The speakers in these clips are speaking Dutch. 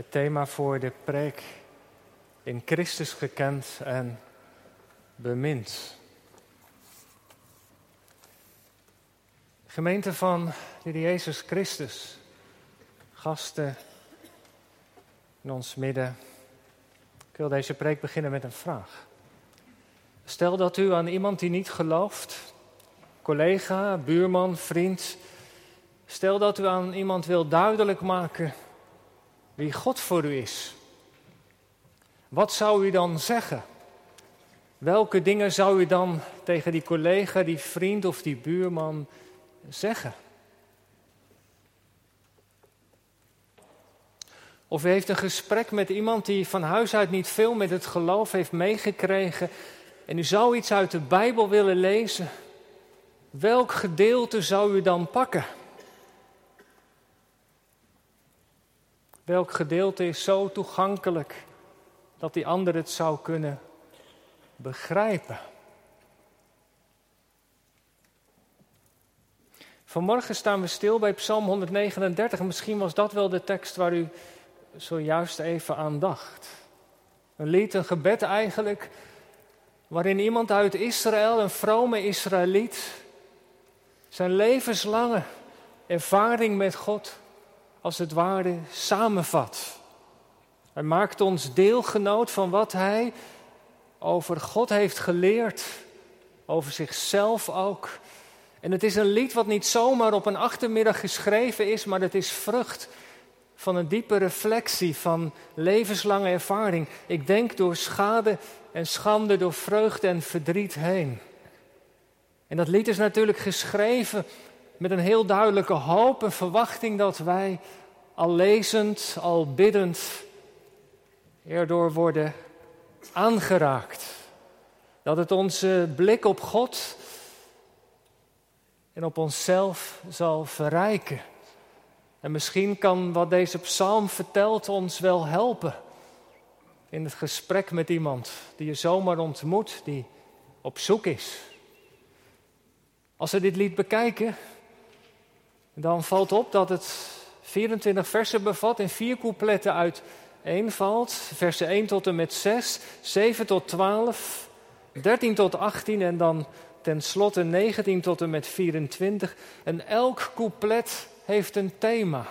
Het thema voor de preek: in Christus gekend en bemind. Gemeente van de Jezus Christus, gasten in ons midden. Ik wil deze preek beginnen met een vraag. Stel dat u aan iemand die niet gelooft, collega, buurman, vriend, stel dat u aan iemand wil duidelijk maken wie God voor u is. Wat zou u dan zeggen? Welke dingen zou u dan tegen die collega, die vriend of die buurman zeggen? Of u heeft een gesprek met iemand die van huis uit niet veel met het geloof heeft meegekregen en u zou iets uit de Bijbel willen lezen. Welk gedeelte zou u dan pakken? Welk gedeelte is zo toegankelijk dat die ander het zou kunnen begrijpen? Vanmorgen staan we stil bij Psalm 139. Misschien was dat wel de tekst waar u zojuist even aan dacht. Een lied, een gebed eigenlijk, waarin iemand uit Israël, een vrome Israëliet, zijn levenslange ervaring met God als het ware samenvat. Hij maakt ons deelgenoot van wat hij over God heeft geleerd, over zichzelf ook. En het is een lied wat niet zomaar op een achtermiddag geschreven is, maar het is vrucht van een diepe reflectie, van levenslange ervaring. Ik denk door schade en schande, door vreugde en verdriet heen. En dat lied is natuurlijk geschreven met een heel duidelijke hoop en verwachting dat wij al lezend, al biddend, erdoor worden aangeraakt. Dat het onze blik op God en op onszelf zal verrijken. En misschien kan wat deze psalm vertelt ons wel helpen in het gesprek met iemand die je zomaar ontmoet, die op zoek is. Als we dit lied bekijken, dan valt op dat het 24 versen bevat en 4 coupletten uit eenvoud, versen 1 tot en met 6, 7 tot 12, 13 tot 18 en dan tenslotte 19 tot en met 24. En elk couplet heeft een thema.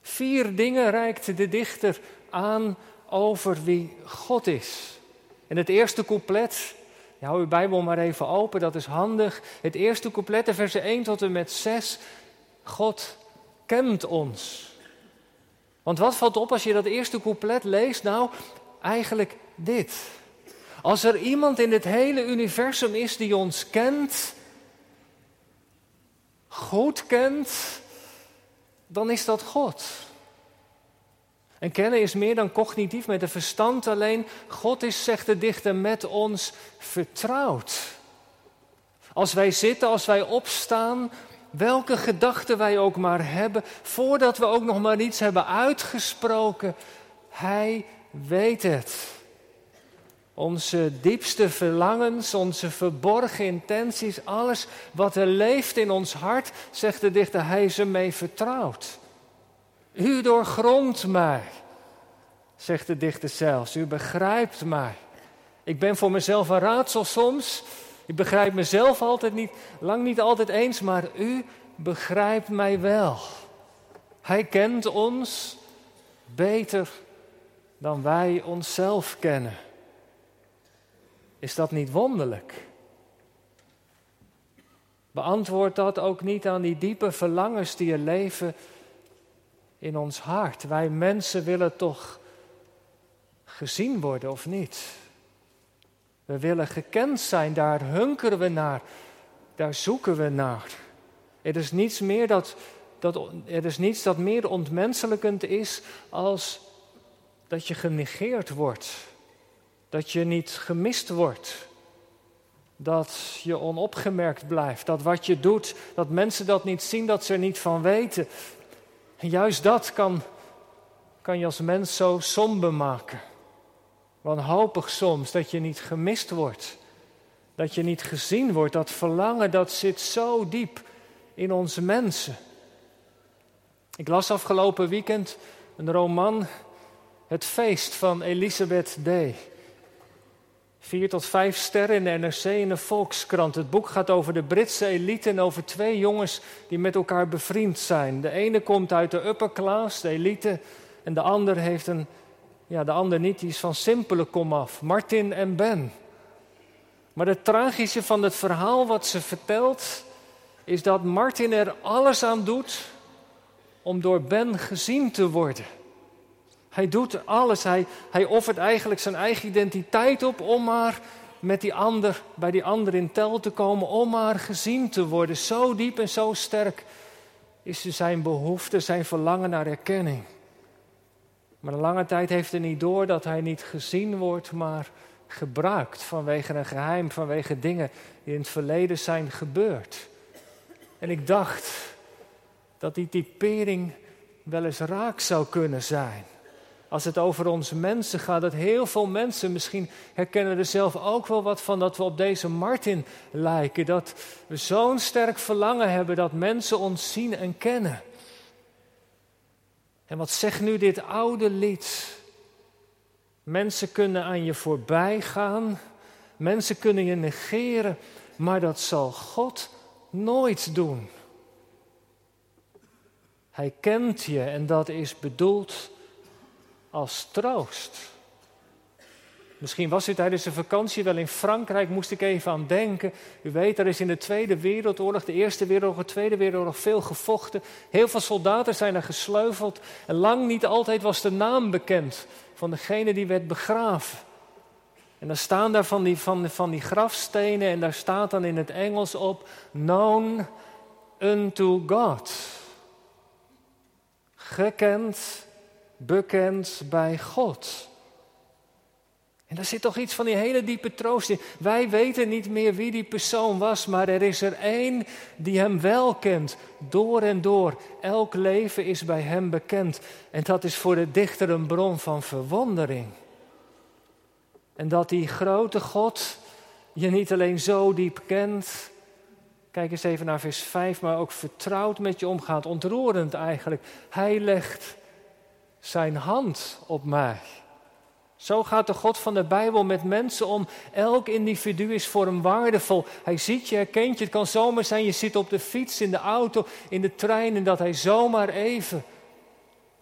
4 dingen reikt de dichter aan over wie God is. En het eerste couplet, hou uw Bijbel maar even open, dat is handig. Het eerste couplet, de versen 1 tot en met 6. God kent ons. Want wat valt op als je dat eerste couplet leest? Nou, eigenlijk dit. Als er iemand in het hele universum is die ons kent, goed kent, dan is dat God. En kennen is meer dan cognitief, met de verstand alleen. God is, zegt de dichter, met ons vertrouwd. Als wij zitten, als wij opstaan, welke gedachten wij ook maar hebben, voordat we ook nog maar iets hebben uitgesproken, hij weet het. Onze diepste verlangens, onze verborgen intenties, alles wat er leeft in ons hart, zegt de dichter, hij is ermee vertrouwd. U doorgrondt mij, zegt de dichter zelfs, u begrijpt mij. Ik ben voor mezelf een raadsel soms, ik begrijp mezelf altijd niet, lang niet altijd eens, maar u begrijpt mij wel. Hij kent ons beter dan wij onszelf kennen. Is dat niet wonderlijk? Beantwoord dat ook niet aan die diepe verlangens die er leven in ons hart. Wij mensen willen toch gezien worden, of niet? We willen gekend zijn, daar hunkeren we naar, daar zoeken we naar. Er is niets dat meer ontmenselijkend is als dat je genegeerd wordt. Dat je niet gemist wordt. Dat je onopgemerkt blijft. Dat wat je doet, dat mensen dat niet zien, dat ze er niet van weten. En juist dat kan je als mens zo somber maken. Wanhopig soms, dat je niet gemist wordt. Dat je niet gezien wordt. Dat verlangen, dat zit zo diep in onze mensen. Ik las afgelopen weekend een roman, Het feest van Elisabeth Day. 4 tot 5 sterren in de NRC en de Volkskrant. Het boek gaat over de Britse elite en over 2 jongens die met elkaar bevriend zijn. De ene komt uit de upper class, de elite, en de ander heeft een... Ja, de ander niet, die is van simpele komaf. Martin en Ben. Maar het tragische van het verhaal wat ze vertelt is dat Martin er alles aan doet om door Ben gezien te worden. Hij doet alles. Hij offert eigenlijk zijn eigen identiteit op om maar met die ander, bij die ander in tel te komen, om maar gezien te worden. Zo diep en zo sterk is zijn behoefte, zijn verlangen naar erkenning. Maar een lange tijd heeft hij niet door dat hij niet gezien wordt, maar gebruikt vanwege een geheim, vanwege dingen die in het verleden zijn gebeurd. En ik dacht dat die typering wel eens raak zou kunnen zijn. Als het over ons mensen gaat, dat heel veel mensen, misschien herkennen er zelf ook wel wat van, dat we op deze Martin lijken. Dat we zo'n sterk verlangen hebben dat mensen ons zien en kennen. En wat zegt nu dit oude lied? Mensen kunnen aan je voorbij gaan, mensen kunnen je negeren, maar dat zal God nooit doen. Hij kent je en dat is bedoeld als troost. Misschien was u tijdens de vakantie wel in Frankrijk, moest ik even aan denken. U weet, er is in de Tweede Wereldoorlog, de Eerste Wereldoorlog, de Tweede Wereldoorlog veel gevochten. Heel veel soldaten zijn er gesleuveld. En lang niet altijd was de naam bekend van degene die werd begraven. En dan staan daar van die grafstenen en daar staat dan in het Engels op: Known unto God. Gekend, bekend bij God. En daar zit toch iets van die hele diepe troost in. Wij weten niet meer wie die persoon was, maar er is er één die hem wel kent. Door en door. Elk leven is bij hem bekend. En dat is voor de dichter een bron van verwondering. En dat die grote God je niet alleen zo diep kent. Kijk eens even naar vers 5, maar ook vertrouwd met je omgaat. Ontroerend eigenlijk. Hij legt zijn hand op mij. Zo gaat de God van de Bijbel met mensen om. Elk individu is voor hem waardevol. Hij ziet je, herkent je. Het kan zomaar zijn, je zit op de fiets, in de auto, in de trein. En dat hij zomaar even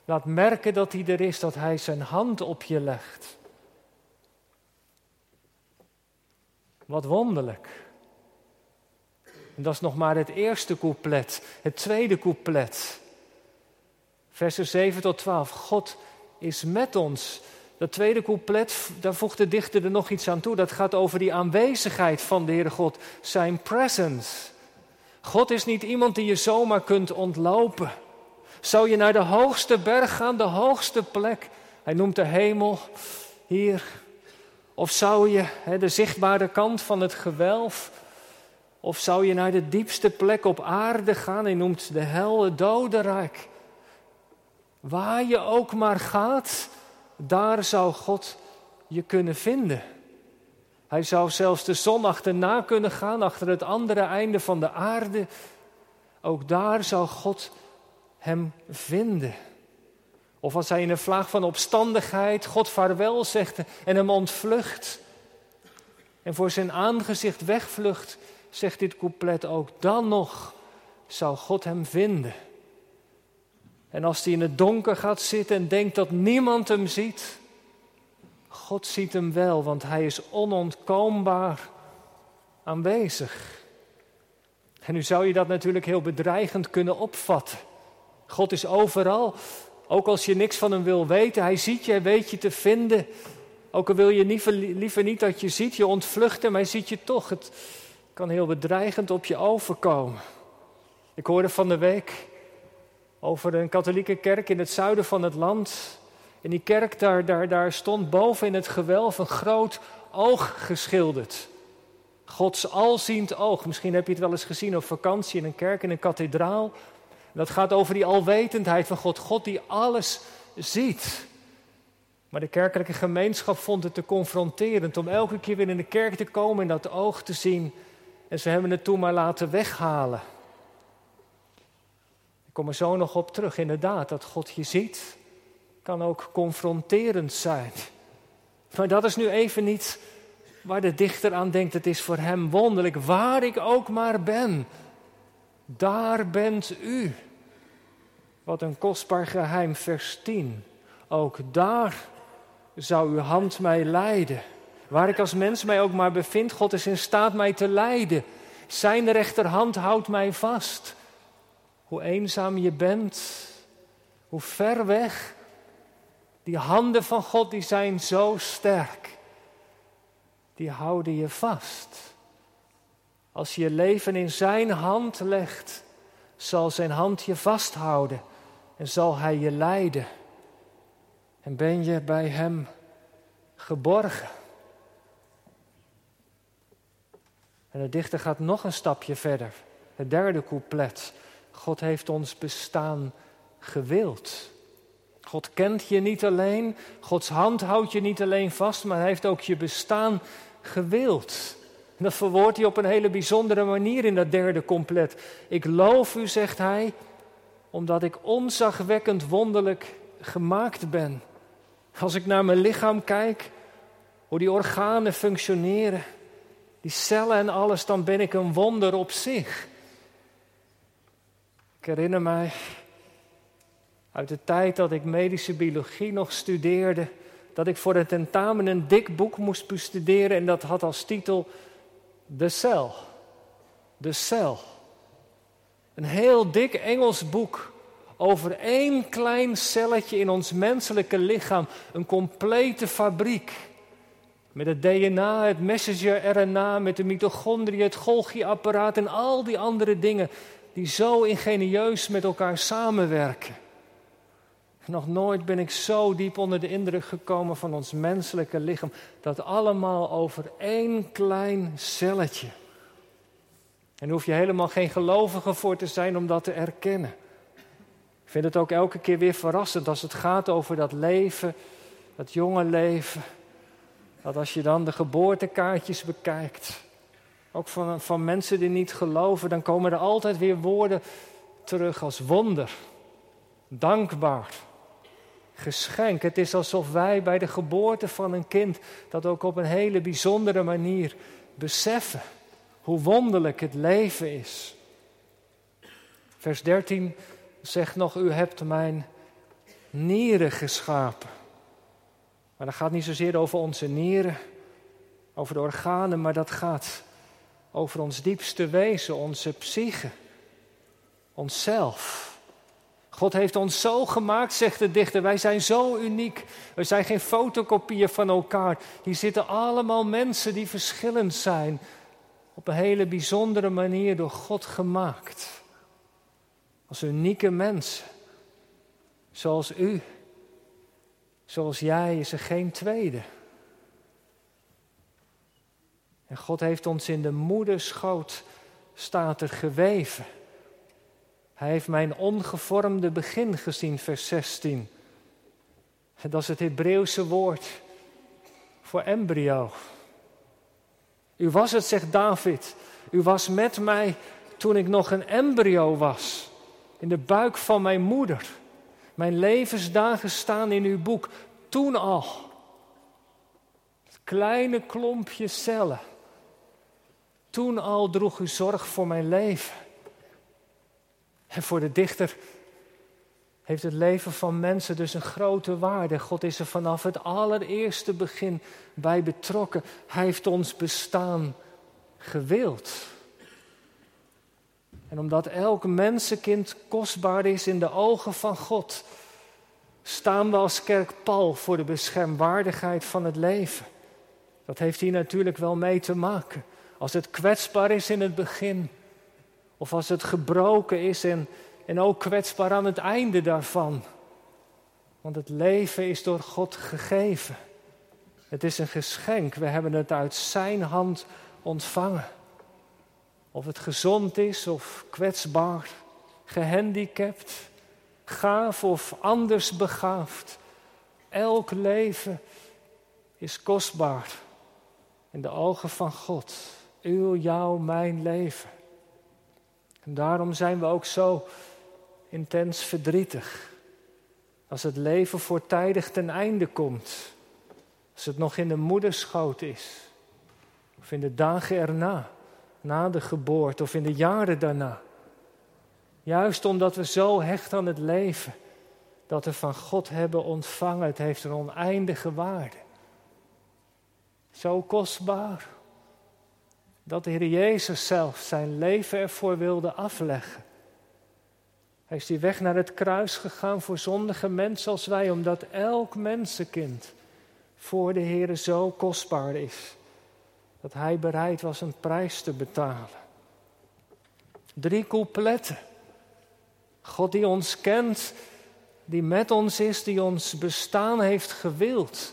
laat merken dat hij er is. Dat hij zijn hand op je legt. Wat wonderlijk. En dat is nog maar het eerste couplet. Het tweede couplet. Versen 7 tot 12. God is met ons. Dat tweede couplet, daar voegt de dichter er nog iets aan toe. Dat gaat over die aanwezigheid van de Heere God, zijn presence. God is niet iemand die je zomaar kunt ontlopen. Zou je naar de hoogste berg gaan, de hoogste plek? Hij noemt de hemel, hier. Of zou je de zichtbare kant van het gewelf... Of zou je naar de diepste plek op aarde gaan? Hij noemt de hel, het dodenrijk. Waar je ook maar gaat... Daar zou God je kunnen vinden. Hij zou zelfs de zon achterna kunnen gaan, achter het andere einde van de aarde. Ook daar zou God hem vinden. Of als hij in een vlaag van opstandigheid God vaarwel zegt en hem ontvlucht. En voor zijn aangezicht wegvlucht, zegt dit couplet ook, dan nog zou God hem vinden. En als hij in het donker gaat zitten en denkt dat niemand hem ziet, God ziet hem wel, want hij is onontkoombaar aanwezig. En nu zou je dat natuurlijk heel bedreigend kunnen opvatten. God is overal, ook als je niks van hem wil weten. Hij ziet je, hij weet je te vinden. Ook al wil je liever niet dat je ziet, je ontvlucht hem, hij ziet je toch. Het kan heel bedreigend op je overkomen. Ik hoorde van de week... over een katholieke kerk in het zuiden van het land. In die kerk, daar stond boven in het gewelf een groot oog geschilderd. Gods alziend oog. Misschien heb je het wel eens gezien op vakantie in een kerk, in een kathedraal. Dat gaat over die alwetendheid van God. God die alles ziet. Maar de kerkelijke gemeenschap vond het te confronterend om elke keer weer in de kerk te komen en dat oog te zien. En ze hebben het toen maar laten weghalen. Ik kom er zo nog op terug, inderdaad, dat God je ziet. kan ook confronterend zijn. Maar dat is nu even niet waar de dichter aan denkt. Het is voor hem wonderlijk. Waar ik ook maar ben, daar bent u. Wat een kostbaar geheim, vers 10. Ook daar zou uw hand mij leiden. Waar ik als mens mij ook maar bevind, God is in staat mij te leiden. Zijn rechterhand houdt mij vast. Hoe eenzaam je bent, hoe ver weg. Die handen van God, die zijn zo sterk. Die houden je vast. Als je je leven in zijn hand legt, zal zijn hand je vasthouden en zal hij je leiden. En ben je bij hem geborgen. En de dichter gaat nog een stapje verder. Het derde couplet. God heeft ons bestaan gewild. God kent je niet alleen. Gods hand houdt je niet alleen vast, maar hij heeft ook je bestaan gewild. En dat verwoordt hij op een hele bijzondere manier in dat derde couplet. Ik loof u, zegt hij, omdat ik ontzagwekkend wonderlijk gemaakt ben. Als ik naar mijn lichaam kijk, hoe die organen functioneren, die cellen en alles, dan ben ik een wonder op zich. Ik herinner mij uit de tijd dat ik medische biologie nog studeerde, dat ik voor het tentamen een dik boek moest bestuderen en dat had als titel De Cel. De Cel. Een heel dik Engels boek over één klein celletje in ons menselijke lichaam. Een complete fabriek. Met het DNA, het messenger RNA, met de mitochondriën, het Golgi-apparaat en al die andere dingen die zo ingenieus met elkaar samenwerken. Nog nooit ben ik zo diep onder de indruk gekomen van ons menselijke lichaam. Dat allemaal over één klein celletje. En daar hoef je helemaal geen gelovige voor te zijn om dat te erkennen. Ik vind het ook elke keer weer verrassend als het gaat over dat leven, dat jonge leven. Dat als je dan de geboortekaartjes bekijkt, ook van mensen die niet geloven, dan komen er altijd weer woorden terug als wonder. Dankbaar, geschenk. Het is alsof wij bij de geboorte van een kind dat ook op een hele bijzondere manier beseffen hoe wonderlijk het leven is. Vers 13 zegt nog, u hebt mijn nieren geschapen. Maar dat gaat niet zozeer over onze nieren, over de organen, maar dat gaat over ons diepste wezen, onze psyche, onszelf. God heeft ons zo gemaakt, zegt de dichter. Wij zijn zo uniek. We zijn geen fotokopieën van elkaar. Hier zitten allemaal mensen die verschillend zijn. Op een hele bijzondere manier door God gemaakt. Als unieke mensen. Zoals u. Zoals jij is er geen tweede. En God heeft ons in de moederschoot, staat er, geweven. Hij heeft mijn ongevormde begin gezien, vers 16. Dat is het Hebreeuwse woord voor embryo. U was het, zegt David. U was met mij toen ik nog een embryo was. In de buik van mijn moeder. Mijn levensdagen staan in uw boek. Toen al. Het kleine klompje cellen. Toen al droeg u zorg voor mijn leven. En voor de dichter heeft het leven van mensen dus een grote waarde. God is er vanaf het allereerste begin bij betrokken. Hij heeft ons bestaan gewild. En omdat elk mensenkind kostbaar is in de ogen van God, staan we als kerk pal voor de beschermwaardigheid van het leven. Dat heeft hier natuurlijk wel mee te maken. Als het kwetsbaar is in het begin, of als het gebroken is en ook kwetsbaar aan het einde daarvan. Want het leven is door God gegeven. Het is een geschenk. We hebben het uit zijn hand ontvangen. Of het gezond is of kwetsbaar, gehandicapt, gaaf of anders begaafd. Elk leven is kostbaar in de ogen van God. Uw, jouw, mijn leven. En daarom zijn we ook zo intens verdrietig. Als het leven voortijdig ten einde komt. Als het nog in de moederschoot is. Of in de dagen erna. Na de geboorte of in de jaren daarna. Juist omdat we zo hecht aan het leven. Dat we van God hebben ontvangen. Het heeft een oneindige waarde. Zo kostbaar. Dat de Heer Jezus zelf zijn leven ervoor wilde afleggen. Hij is die weg naar het kruis gegaan voor zondige mensen als wij. Omdat elk mensenkind voor de Heer zo kostbaar is. Dat hij bereid was een prijs te betalen. 3 coupletten. God die ons kent, die met ons is, die ons bestaan heeft gewild.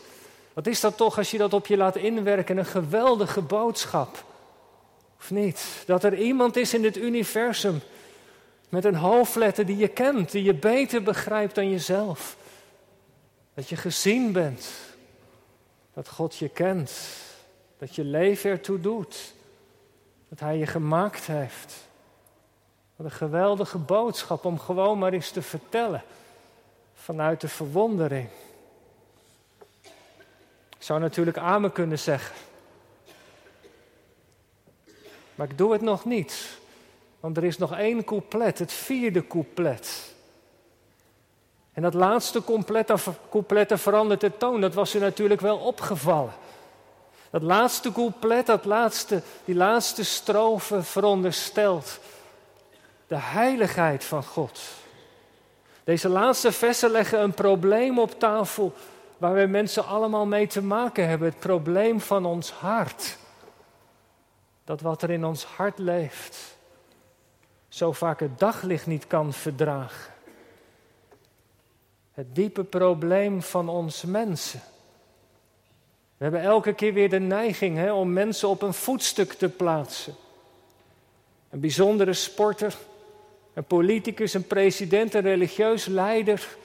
Wat is dat toch als je dat op je laat inwerken? Een geweldige boodschap. Of niet? Dat er iemand is in dit universum met een hoofdletter die je kent, die je beter begrijpt dan jezelf. Dat je gezien bent. Dat God je kent. Dat je leven ertoe doet. Dat hij je gemaakt heeft. Wat een geweldige boodschap om gewoon maar eens te vertellen. Vanuit de verwondering. Ik zou natuurlijk amen kunnen zeggen. Maar ik doe het nog niet. Want er is nog 1 couplet, het 4e couplet. En dat laatste couplet, daar verandert de toon. Dat was u natuurlijk wel opgevallen. Dat laatste couplet, die laatste strofe veronderstelt de heiligheid van God. Deze laatste versen leggen een probleem op tafel waar we mensen allemaal mee te maken hebben. Het probleem van ons hart. Dat wat er in ons hart leeft, zo vaak het daglicht niet kan verdragen. Het diepe probleem van ons mensen. We hebben elke keer weer de neiging om mensen op een voetstuk te plaatsen. Een bijzondere sporter, een politicus, een president, een religieus leider.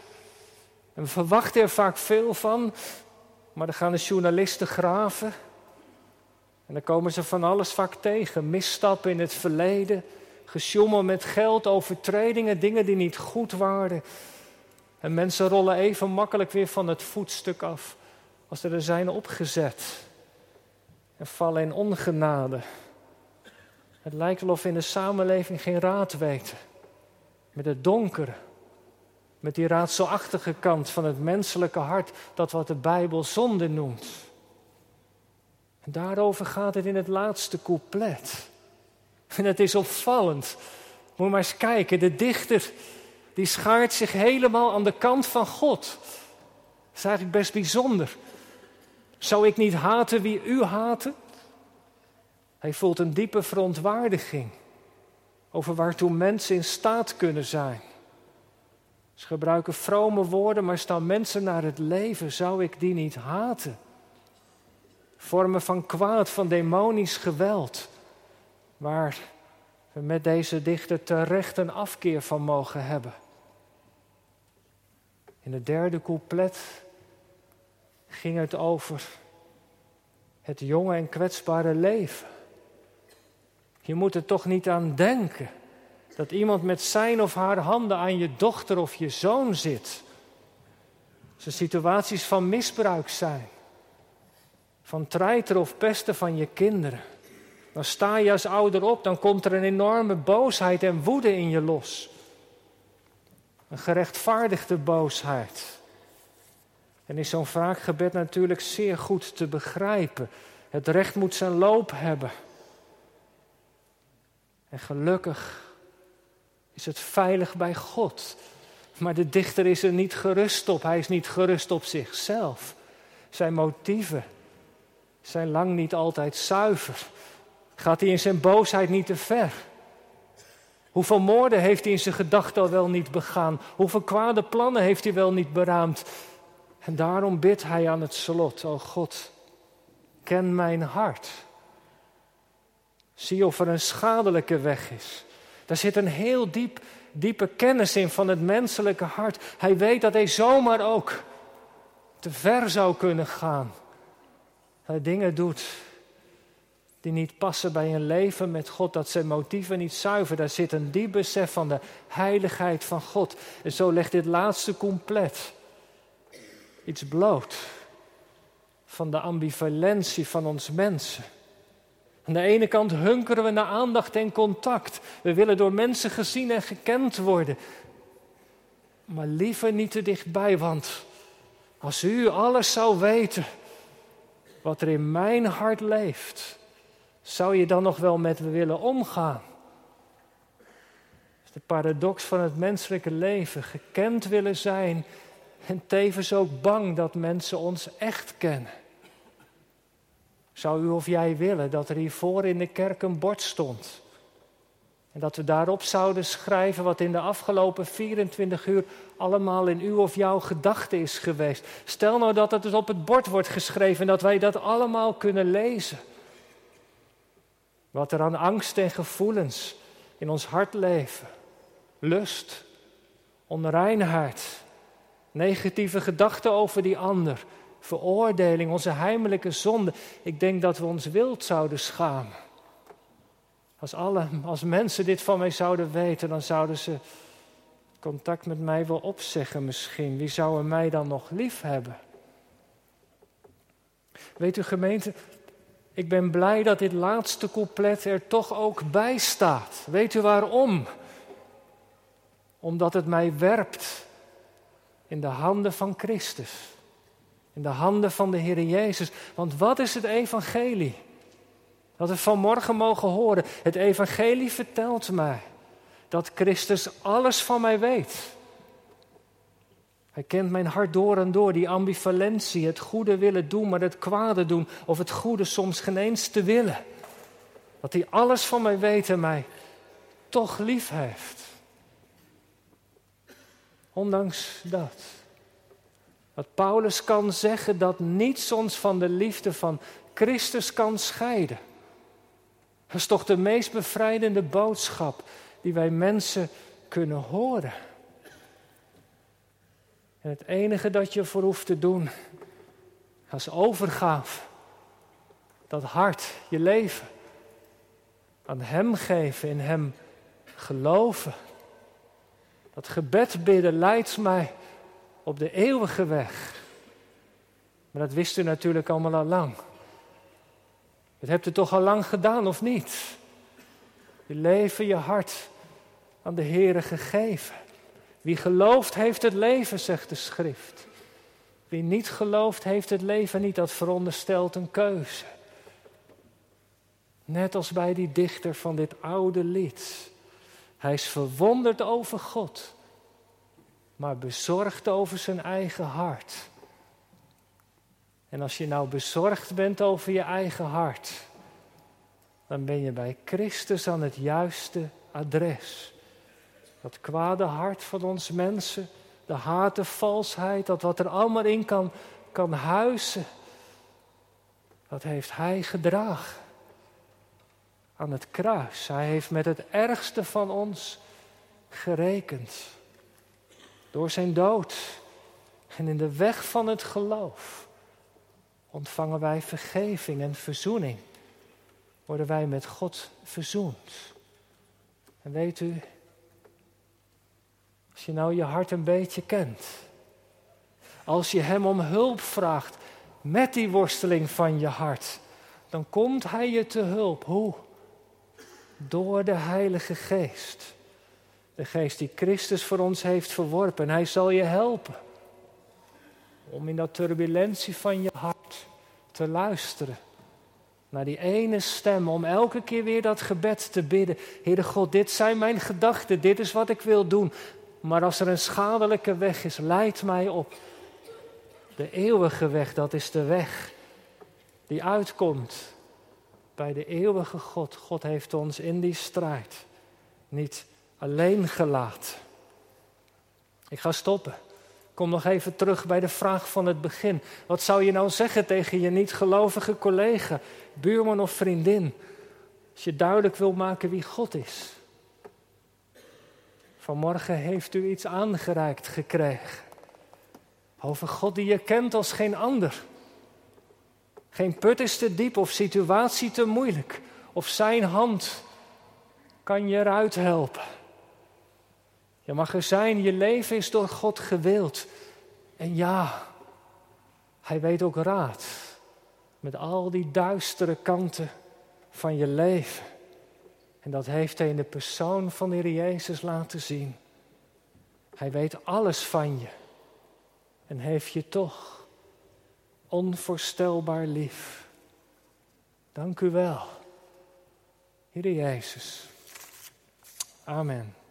En we verwachten er vaak veel van, maar dan gaan de journalisten graven. En dan komen ze van alles vaak tegen. Misstappen in het verleden, gesjoemel met geld, overtredingen, dingen die niet goed waren. En mensen rollen even makkelijk weer van het voetstuk af als ze er zijn opgezet. En vallen in ongenade. Het lijkt wel of we in de samenleving geen raad weten. Met het donkere. Met die raadselachtige kant van het menselijke hart. Dat wat de Bijbel zonde noemt. En daarover gaat het in het laatste couplet. En het is opvallend. Moet maar eens kijken. De dichter die schaart zich helemaal aan de kant van God. Dat is eigenlijk best bijzonder. Zou ik niet haten wie u haatte? Hij voelt een diepe verontwaardiging over waartoe mensen in staat kunnen zijn. Ze gebruiken vrome woorden, maar staan mensen naar het leven. Zou ik die niet haten? Vormen van kwaad, van demonisch geweld. Waar we met deze dichter terecht een afkeer van mogen hebben. In het 3e couplet ging het over het jonge en kwetsbare leven. Je moet er toch niet aan denken dat iemand met zijn of haar handen aan je dochter of je zoon zit. Als er situaties van misbruik zijn, van treiteren of pesten van je kinderen. Dan sta je als ouder op, dan komt er een enorme boosheid en woede in je los. Een gerechtvaardigde boosheid. En is zo'n wraakgebed natuurlijk zeer goed te begrijpen. Het recht moet zijn loop hebben. En gelukkig is het veilig bij God. Maar de dichter is er niet gerust op. Hij is niet gerust op zichzelf. Zijn motieven zijn lang niet altijd zuiver. Gaat hij in zijn boosheid niet te ver? Hoeveel moorden heeft hij in zijn gedachten al wel niet begaan? Hoeveel kwade plannen heeft hij wel niet beraamd? En daarom bidt hij aan het slot. O God, ken mijn hart. Zie of er een schadelijke weg is. Daar zit een heel diepe kennis in van het menselijke hart. Hij weet dat hij zomaar ook te ver zou kunnen gaan. Hij dingen doet die niet passen bij een leven met God, dat zijn motieven niet zuiver. Daar zit een diep besef van de heiligheid van God. En zo legt dit laatste couplet iets bloot van de ambivalentie van ons mensen. Aan de ene kant hunkeren we naar aandacht en contact. We willen door mensen gezien en gekend worden. Maar liever niet te dichtbij, want als u alles zou weten wat er in mijn hart leeft, zou je dan nog wel met me willen omgaan? Dat is de paradox van het menselijke leven. Gekend willen zijn en tevens ook bang dat mensen ons echt kennen. Zou u of jij willen dat er hiervoor in de kerk een bord stond? En dat we daarop zouden schrijven wat in de afgelopen 24 uur allemaal in uw of jouw gedachte is geweest. Stel nou dat het dus op het bord wordt geschreven en dat wij dat allemaal kunnen lezen. Wat er aan angst en gevoelens in ons hart leven. Lust, onreinheid, negatieve gedachten over die ander, veroordeling, onze heimelijke zonde. Ik denk dat we ons wild zouden schamen. Als mensen dit van mij zouden weten, dan zouden ze contact met mij wel opzeggen misschien. Wie zou er mij dan nog lief hebben? Weet u gemeente, ik ben blij dat dit laatste couplet er toch ook bij staat. Weet u waarom? Omdat het mij werpt in de handen van Christus. In de handen van de Heer Jezus. Want wat is het evangelie? Dat we vanmorgen mogen horen. Het evangelie vertelt mij dat Christus alles van mij weet. Hij kent mijn hart door en door. Die ambivalentie, het goede willen doen, maar het kwade doen. Of het goede soms geen eens te willen. Dat hij alles van mij weet en mij toch lief heeft. Ondanks dat. Dat Paulus kan zeggen dat niets ons van de liefde van Christus kan scheiden. Dat is toch de meest bevrijdende boodschap die wij mensen kunnen horen. En het enige dat je voor hoeft te doen, als overgave, dat hart, je leven, aan Hem geven, in Hem geloven. Dat gebed bidden leidt mij op de eeuwige weg. Maar dat wist u natuurlijk allemaal al lang. Dat hebt u toch al lang gedaan, of niet? Je leven, je hart aan de Heere gegeven. Wie gelooft, heeft het leven, zegt de Schrift. Wie niet gelooft, heeft het leven niet. Dat veronderstelt een keuze. Net als bij die dichter van dit oude lied. Hij is verwonderd over God, maar bezorgd over zijn eigen hart. En als je nou bezorgd bent over je eigen hart, dan ben je bij Christus aan het juiste adres. Dat kwade hart van ons mensen, de haat, de valsheid, dat wat er allemaal in kan huizen, dat heeft Hij gedragen aan het kruis. Hij heeft met het ergste van ons gerekend. Door zijn dood en in de weg van het geloof ontvangen wij vergeving en verzoening. Worden wij met God verzoend. En weet u, als je nou je hart een beetje kent, als je Hem om hulp vraagt met die worsteling van je hart, dan komt Hij je te hulp. Hoe? Door de Heilige Geest. De Geest die Christus voor ons heeft verworpen. Hij zal je helpen om in dat turbulentie van je hart te luisteren naar die ene stem, om elke keer weer dat gebed te bidden. Heere God, dit zijn mijn gedachten, dit is wat ik wil doen. Maar als er een schadelijke weg is, leid mij op de eeuwige weg. Dat is de weg die uitkomt bij de eeuwige God. God heeft ons in die strijd niet alleen gelaten. Ik ga stoppen. Kom nog even terug bij de vraag van het begin. Wat zou je nou zeggen tegen je niet-gelovige collega, buurman of vriendin, als je duidelijk wil maken wie God is? Vanmorgen heeft u iets aangereikt gekregen over God die je kent als geen ander. Geen put is te diep of situatie te moeilijk. Of zijn hand kan je eruit helpen. Je mag er zijn, je leven is door God gewild. En ja, Hij weet ook raad met al die duistere kanten van je leven. En dat heeft hij in de persoon van de Heer Jezus laten zien. Hij weet alles van je en heeft je toch onvoorstelbaar lief. Dank u wel, Heer Jezus. Amen.